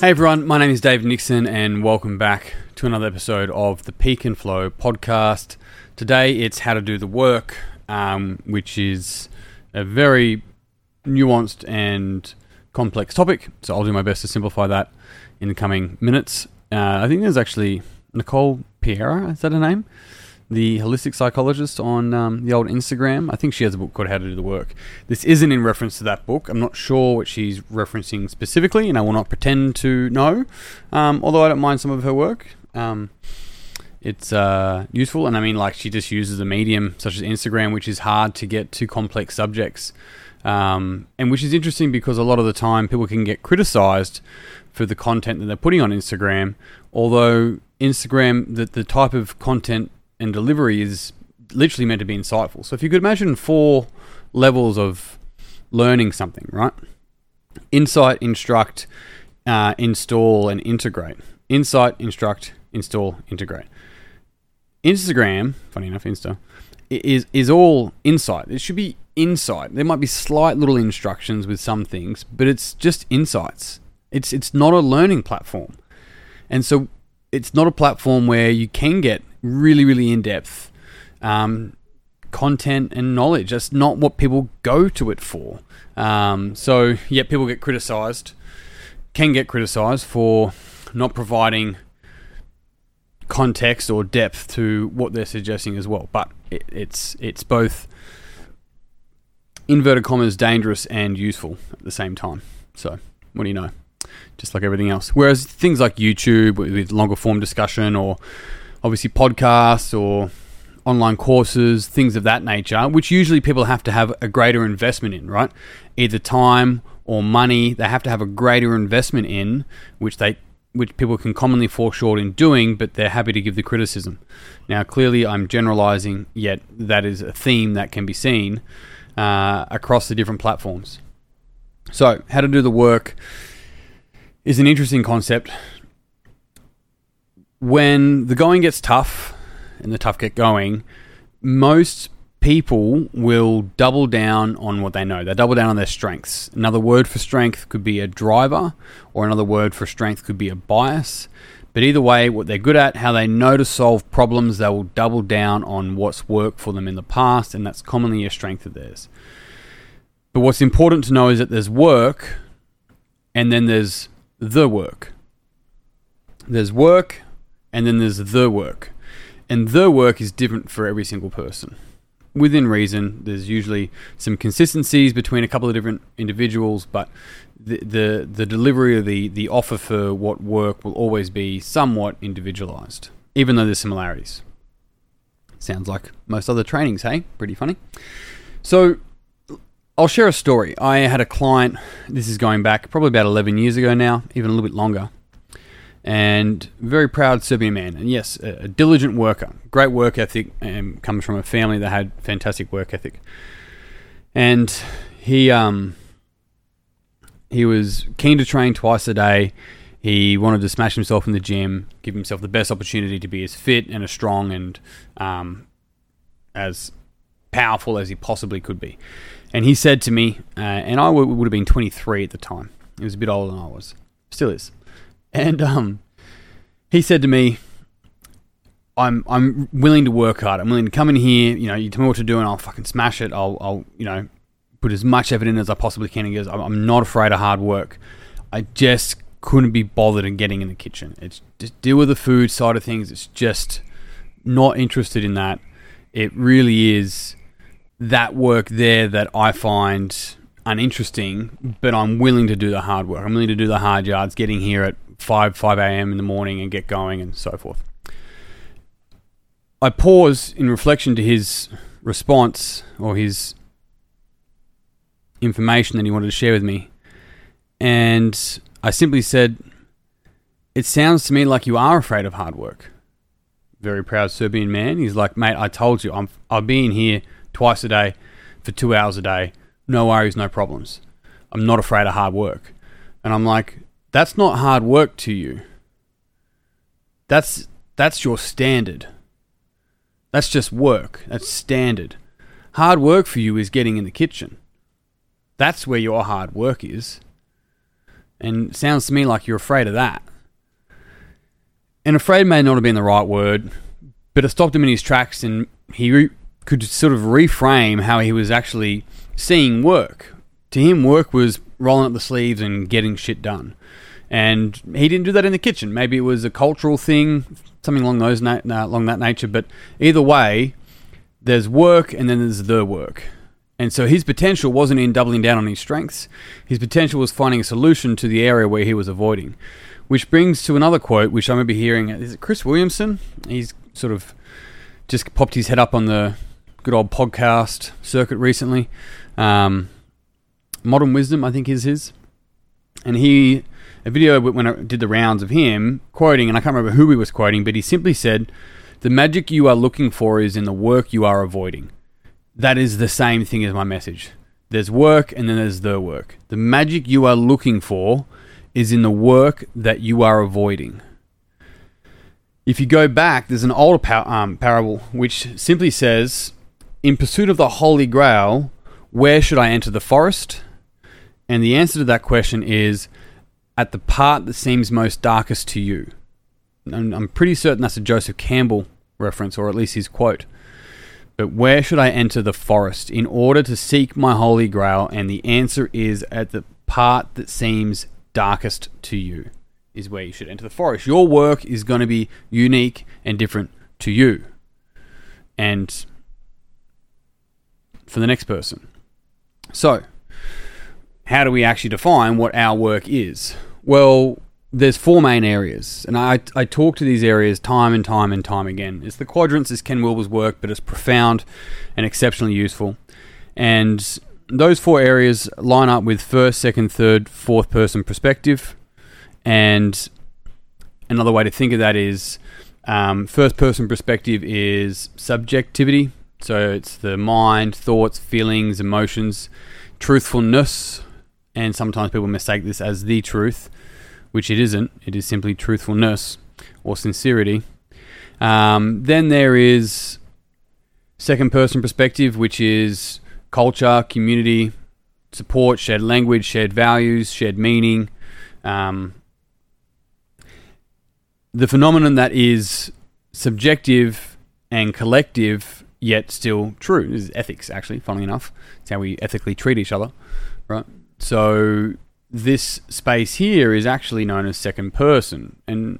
Hey everyone, my name is Dave Nixon and welcome back to another episode of the Peak and Flow podcast. Today it's how to do the work, which is a very nuanced and complex topic. So I'll do my best to simplify that in the coming minutes. I think there's actually Nicole Piera, is that her name? The holistic psychologist on the old Instagram. I think she has a book called How to Do the Work. This isn't in reference to that book. I'm not sure what she's referencing specifically, and I will not pretend to know, although I don't mind some of her work. It's useful, and I mean, like, she just uses a medium such as Instagram, which is hard to get to complex subjects, and which is interesting because a lot of the time people can get criticized for the content that they're putting on Instagram, although Instagram, the type of content and delivery is literally meant to be insightful. So if you could imagine 4 levels of learning something, right? Insight, instruct, install, and integrate. Insight, instruct, install, integrate. Instagram, funny enough, Insta, is all insight. It should be insight. There might be slight little instructions with some things, but it's just insights. It's not a learning platform. And so it's not a platform where you can get really, really in-depth content and knowledge. That's not what people go to it for. So, yeah, people get criticized, can get criticized for not providing context or depth to what they're suggesting as well. But it's both, inverted commas, dangerous and useful at the same time. So, what do you know? Just like everything else. Whereas things like YouTube with longer form discussion, or obviously podcasts or online courses, things of that nature, which usually people have to have a greater investment in, right? Either time or money, they have to have a greater investment in, which people can commonly fall short in doing, but they're happy to give the criticism. Now, clearly I'm generalizing, yet that is a theme that can be seen across the different platforms. So, how to do the work is an interesting concept. When the going gets tough and the tough get going, most people will double down on what they know. They double down on their strengths. Another word for strength could be a driver, or another word for strength could be a bias. But either way, what they're good at, how they know to solve problems, they will double down on what's worked for them in the past, and that's commonly a strength of theirs. But what's important to know is that there's work, and then there's the work. There's work, and then there's the work. And the work is different for every single person. Within reason, there's usually some consistencies between a couple of different individuals, but the delivery or the offer for what work will always be somewhat individualized, even though there's similarities. Sounds like most other trainings, hey? Pretty funny. So, I'll share a story. I had a client, this is going back probably about 11 years ago now, even a little bit longer, and very proud Serbian man. And yes, a diligent worker, great work ethic, and comes from a family that had fantastic work ethic. And he was keen to train twice a day. He wanted to smash himself in the gym, give himself the best opportunity to be as fit and as strong and as powerful as he possibly could be. And he said to me, and I would have been 23 at the time. He was a bit older than I was. Still is. And he said to me, I'm willing to work hard. I'm willing to come in here, you know, you tell me what to do and I'll fucking smash it. I'll you know, put as much effort in as I possibly can. He goes, I'm not afraid of hard work. I just couldn't be bothered in getting in the kitchen. It's just deal with the food side of things. It's just not interested in that. It really is that work there that I find uninteresting, but I'm willing to do the hard work. I'm willing to do the hard yards, getting here at 5 a.m. in the morning and get going and so forth. I pause in reflection to his response or his information that he wanted to share with me. And I simply said, it sounds to me like you are afraid of hard work. Very proud Serbian man. He's like, mate, I told you, I'll be in here twice a day for 2 hours a day, no worries, no problems. I'm not afraid of hard work. And I'm like, that's not hard work to you. That's your standard. That's just work. That's standard. Hard work for you is getting in the kitchen. That's where your hard work is. And it sounds to me like you're afraid of that. And afraid may not have been the right word, but it stopped him in his tracks, and he could sort of reframe how he was actually seeing work. To him, work was rolling up the sleeves and getting shit done. And he didn't do that in the kitchen. Maybe it was a cultural thing, something along those along that nature. But either way, there's work and then there's the work. And so his potential wasn't in doubling down on his strengths. His potential was finding a solution to the area where he was avoiding. Which brings to another quote, which I remember hearing. Is it Chris Williamson? He's sort of just popped his head up on the good old podcast circuit recently. Modern Wisdom, I think, is his. And he... a video when I did the rounds of him quoting, and I can't remember who he was quoting, but he simply said, "The magic you are looking for is in the work you are avoiding." That is the same thing as my message. There's work and then there's the work. The magic you are looking for is in the work that you are avoiding. If you go back, there's an older parable which simply says, "In pursuit of the Holy Grail, where should I enter the forest?" And the answer to that question is, at the part that seems most darkest to you. I'm pretty certain that's a Joseph Campbell reference, or at least his quote. But where should I enter the forest in order to seek my Holy Grail? And the answer is, at the part that seems darkest to you is where you should enter the forest. Your work is going to be unique and different to you and for the next person. So, how do we actually define what our work is? Well, there's four main areas, and I talk to these areas time and time again. It's the quadrants, is Ken Wilber's work, but it's profound and exceptionally useful. And those four areas line up with first, second, third, fourth person perspective. And another way to think of that is first person perspective is subjectivity. So it's the mind, thoughts, feelings, emotions, truthfulness. And sometimes people mistake this as the truth, which it isn't. It is simply truthfulness or sincerity. Then there is second-person perspective, which is culture, community, support, shared language, shared values, shared meaning. The phenomenon that is subjective and collective, yet still true. This is ethics, actually, funnily enough. It's how we ethically treat each other, right? So this space here is actually known as second person, and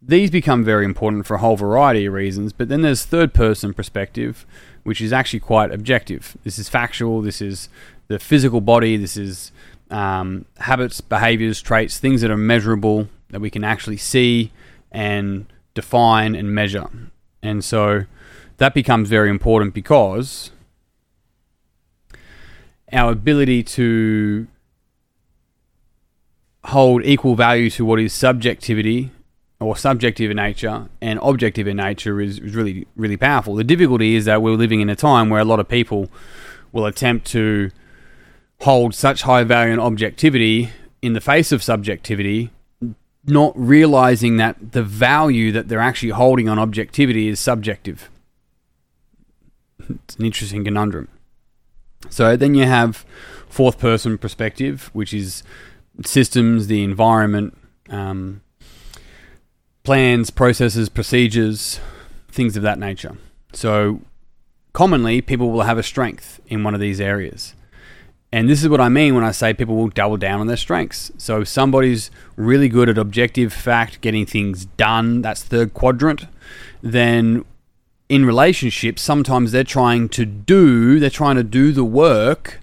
these become very important for a whole variety of reasons. But then there's third person perspective, which is actually quite objective. This is factual. This is the physical body. This is habits, behaviors, traits, things that are measurable, that we can actually see and define and measure. And so that becomes very important because our ability to hold equal value to what is subjectivity or subjective in nature and objective in nature is really, really powerful. The difficulty is that we're living in a time where a lot of people will attempt to hold such high value and objectivity in the face of subjectivity, not realizing that the value that they're actually holding on objectivity is subjective. It's an interesting conundrum. So then you have fourth-person perspective, which is systems, the environment, plans, processes, procedures, things of that nature. So commonly, people will have a strength in one of these areas. And this is what I mean when I say people will double down on their strengths. So if somebody's really good at objective fact, getting things done, that's third quadrant, then in relationships, sometimes they're trying to do the work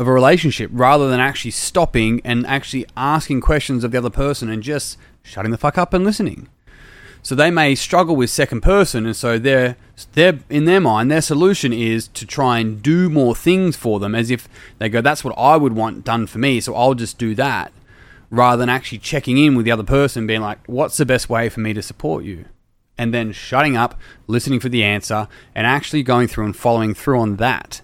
of a relationship rather than actually stopping and actually asking questions of the other person and just shutting the fuck up and listening. So they may struggle with second person, and so they're in their mind, their solution is to try and do more things for them, as if they go, that's what I would want done for me, so I'll just do that, rather than actually checking in with the other person, being like, what's the best way for me to support you? And then shutting up, listening for the answer, and actually going through and following through on that.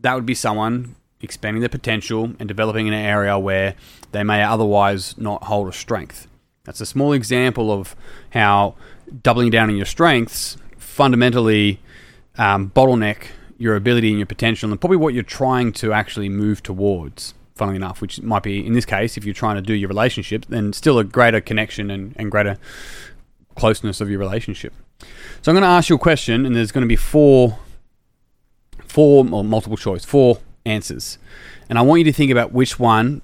That would be someone expanding their potential and developing an area where they may otherwise not hold a strength. That's a small example of how doubling down on your strengths fundamentally bottleneck your ability and your potential and probably what you're trying to actually move towards. funnily enough, which might be, in this case, if you're trying to do your relationship, then still a greater connection and greater closeness of your relationship. So I'm going to ask you a question, and there's going to be four answers. And I want you to think about which one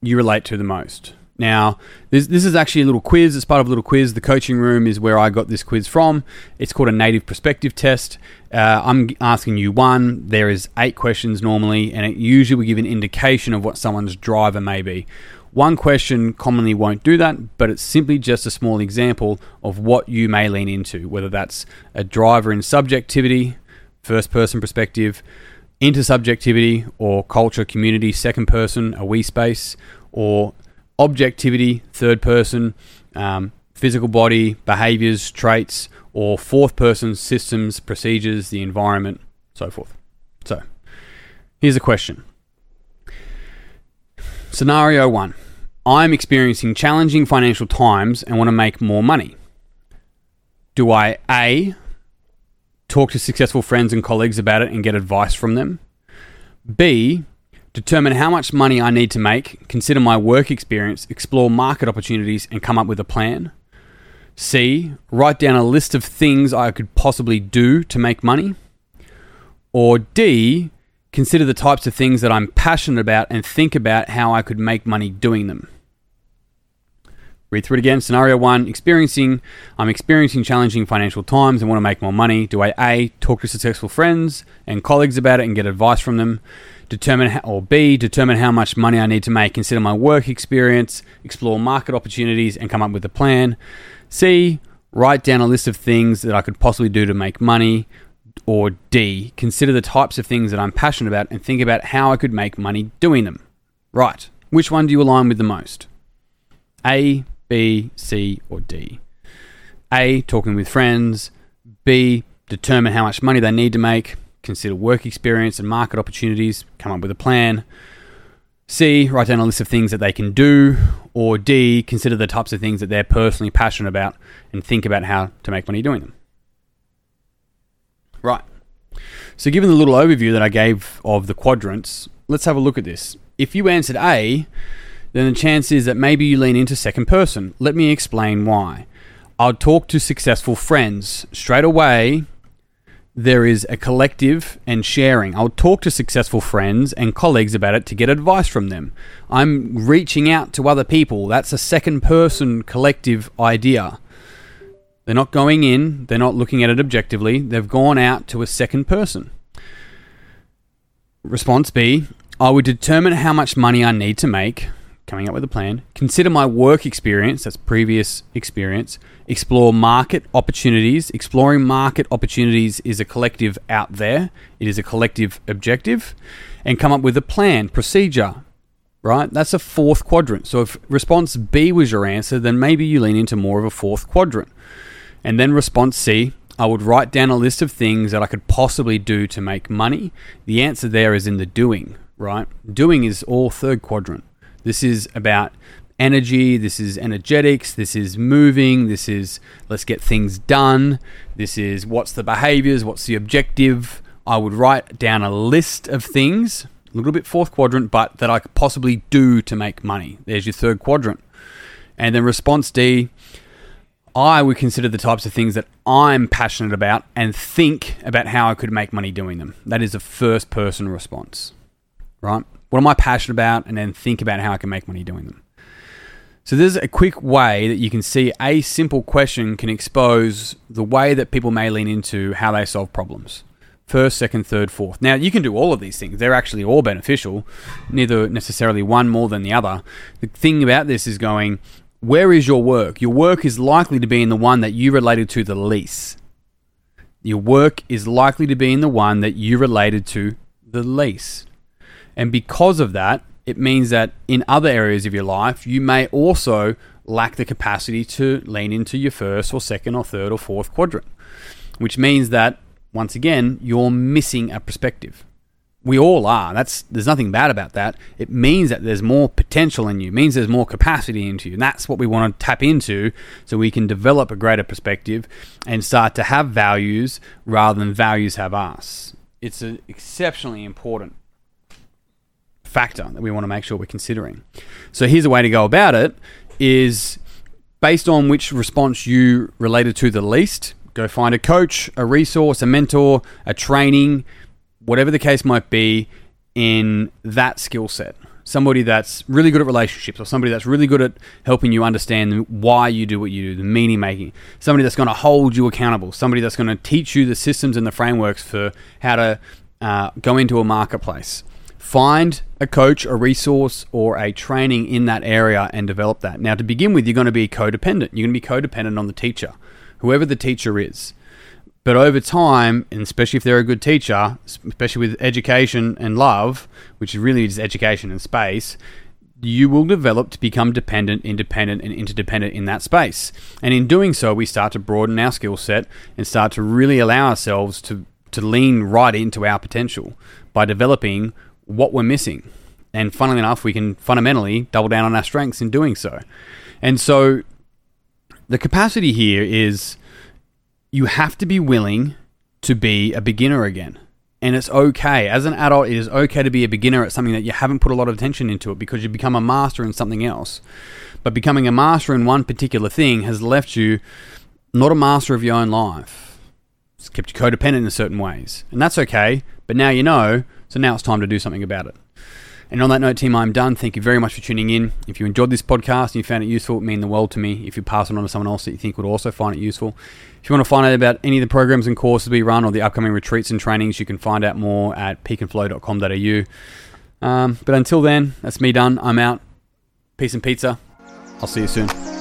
you relate to the most. Now, this is actually a little quiz. It's part of a little quiz. The coaching room is where I got this quiz from. It's called a native perspective test. I'm asking you one. There is 8 questions normally, and it usually will give an indication of what someone's driver may be. One question commonly won't do that, but it's simply just a small example of what you may lean into, whether that's a driver in subjectivity, first-person perspective, intersubjectivity, or culture, community, second person, a we space, or objectivity, third person, physical body, behaviors, traits, or fourth person, systems, procedures, the environment, so forth. So here's a question. Scenario 1. I'm experiencing challenging financial times and want to make more money. Do I A, talk to successful friends and colleagues about it and get advice from them? B, determine how much money I need to make, consider my work experience, explore market opportunities, and come up with a plan. C, write down a list of things I could possibly do to make money. Or D, consider the types of things that I'm passionate about and think about how I could make money doing them. Read through it again. Scenario 1, I'm experiencing challenging financial times and want to make more money. Do I A, talk to successful friends and colleagues about it and get advice from them? Determine how much money I need to make, consider my work experience, explore market opportunities, and come up with a plan. C, write down a list of things that I could possibly do to make money. Or D, consider the types of things that I'm passionate about and think about how I could make money doing them. Right. Which one do you align with the most? A, B, C, or D? A, talking with friends. B, determine how much money they need to make, consider work experience and market opportunities, come up with a plan. C, write down a list of things that they can do. Or D, consider the types of things that they're personally passionate about and think about how to make money doing them. Right. So given the little overview that I gave of the quadrants, let's have a look at this. If you answered A, then the chance is that maybe you lean into second person. Let me explain why. I'll talk to successful friends. Straight away, there is a collective and sharing. I'll talk to successful friends and colleagues about it to get advice from them. I'm reaching out to other people. That's a second person collective idea. They're not going in. They're not looking at it objectively. They've gone out to a second person. Response B, I would determine how much money I need to make, coming up with a plan, consider my work experience, that's previous experience, explore market opportunities. Exploring market opportunities is a collective out there. It is a collective objective. And come up with a plan, procedure, right? That's a fourth quadrant. So if response B was your answer, then maybe you lean into more of a fourth quadrant. And then response C, I would write down a list of things that I could possibly do to make money. The answer there is in the doing, right? Doing is all third quadrant. This is about energy, this is energetics, this is moving, this is let's get things done, this is what's the behaviors, what's the objective. I would write down a list of things, a little bit fourth quadrant, but that I could possibly do to make money. There's your third quadrant. And then response D, I would consider the types of things that I'm passionate about and think about how I could make money doing them. That is a first person response, right? What am I passionate about? And then think about how I can make money doing them. So there's a quick way that you can see a simple question can expose the way that people may lean into how they solve problems. First, second, third, fourth. Now, you can do all of these things. They're actually all beneficial, neither necessarily one more than the other. The thing about this is going, where is your work? Your work is likely to be in the one that you related to the least. Your work is likely to be in the one that you related to the least. And because of that, it means that in other areas of your life, you may also lack the capacity to lean into your first or second or third or fourth quadrant, which means that, once again, you're missing a perspective. We all are. There's nothing bad about that. It means that there's more potential in you, it means there's more capacity into you. And that's what we want to tap into so we can develop a greater perspective and start to have values rather than values have us. It's exceptionally important factor that we want to make sure we're considering. So here's a way to go about it is based on which response you related to the least, go find a coach, a resource, a mentor, a training, whatever the case might be in that skill set. Somebody that's really good at relationships or somebody that's really good at helping you understand why you do what you do, the meaning making. Somebody that's going to hold you accountable. Somebody that's going to teach you the systems and the frameworks for how to go into a marketplace. Find a coach, a resource, or a training in that area and develop that. Now, to begin with, you're going to be codependent. You're going to be codependent on the teacher, whoever the teacher is. But over time, and especially if they're a good teacher, especially with education and love, which really is education and space, you will develop to become dependent, independent, and interdependent in that space. And in doing so, we start to broaden our skill set and start to really allow ourselves to lean right into our potential by developing what we're missing. And funnily enough, we can fundamentally double down on our strengths in doing so. And so the capacity here is you have to be willing to be a beginner again. And it's okay. As an adult, it is okay to be a beginner at something that you haven't put a lot of attention into it because you become a master in something else. But becoming a master in one particular thing has left you not a master of your own life. It's kept you codependent in certain ways. And that's okay. But now you know, so now it's time to do something about it. And on that note, team, I'm done. Thank you very much for tuning in. If you enjoyed this podcast and you found it useful, it would mean the world to me. If you pass it on to someone else that you think would also find it useful. If you want to find out about any of the programs and courses we run or the upcoming retreats and trainings, you can find out more at peakandflow.com.au. But until then, that's me done. I'm out. Peace and pizza. I'll see you soon.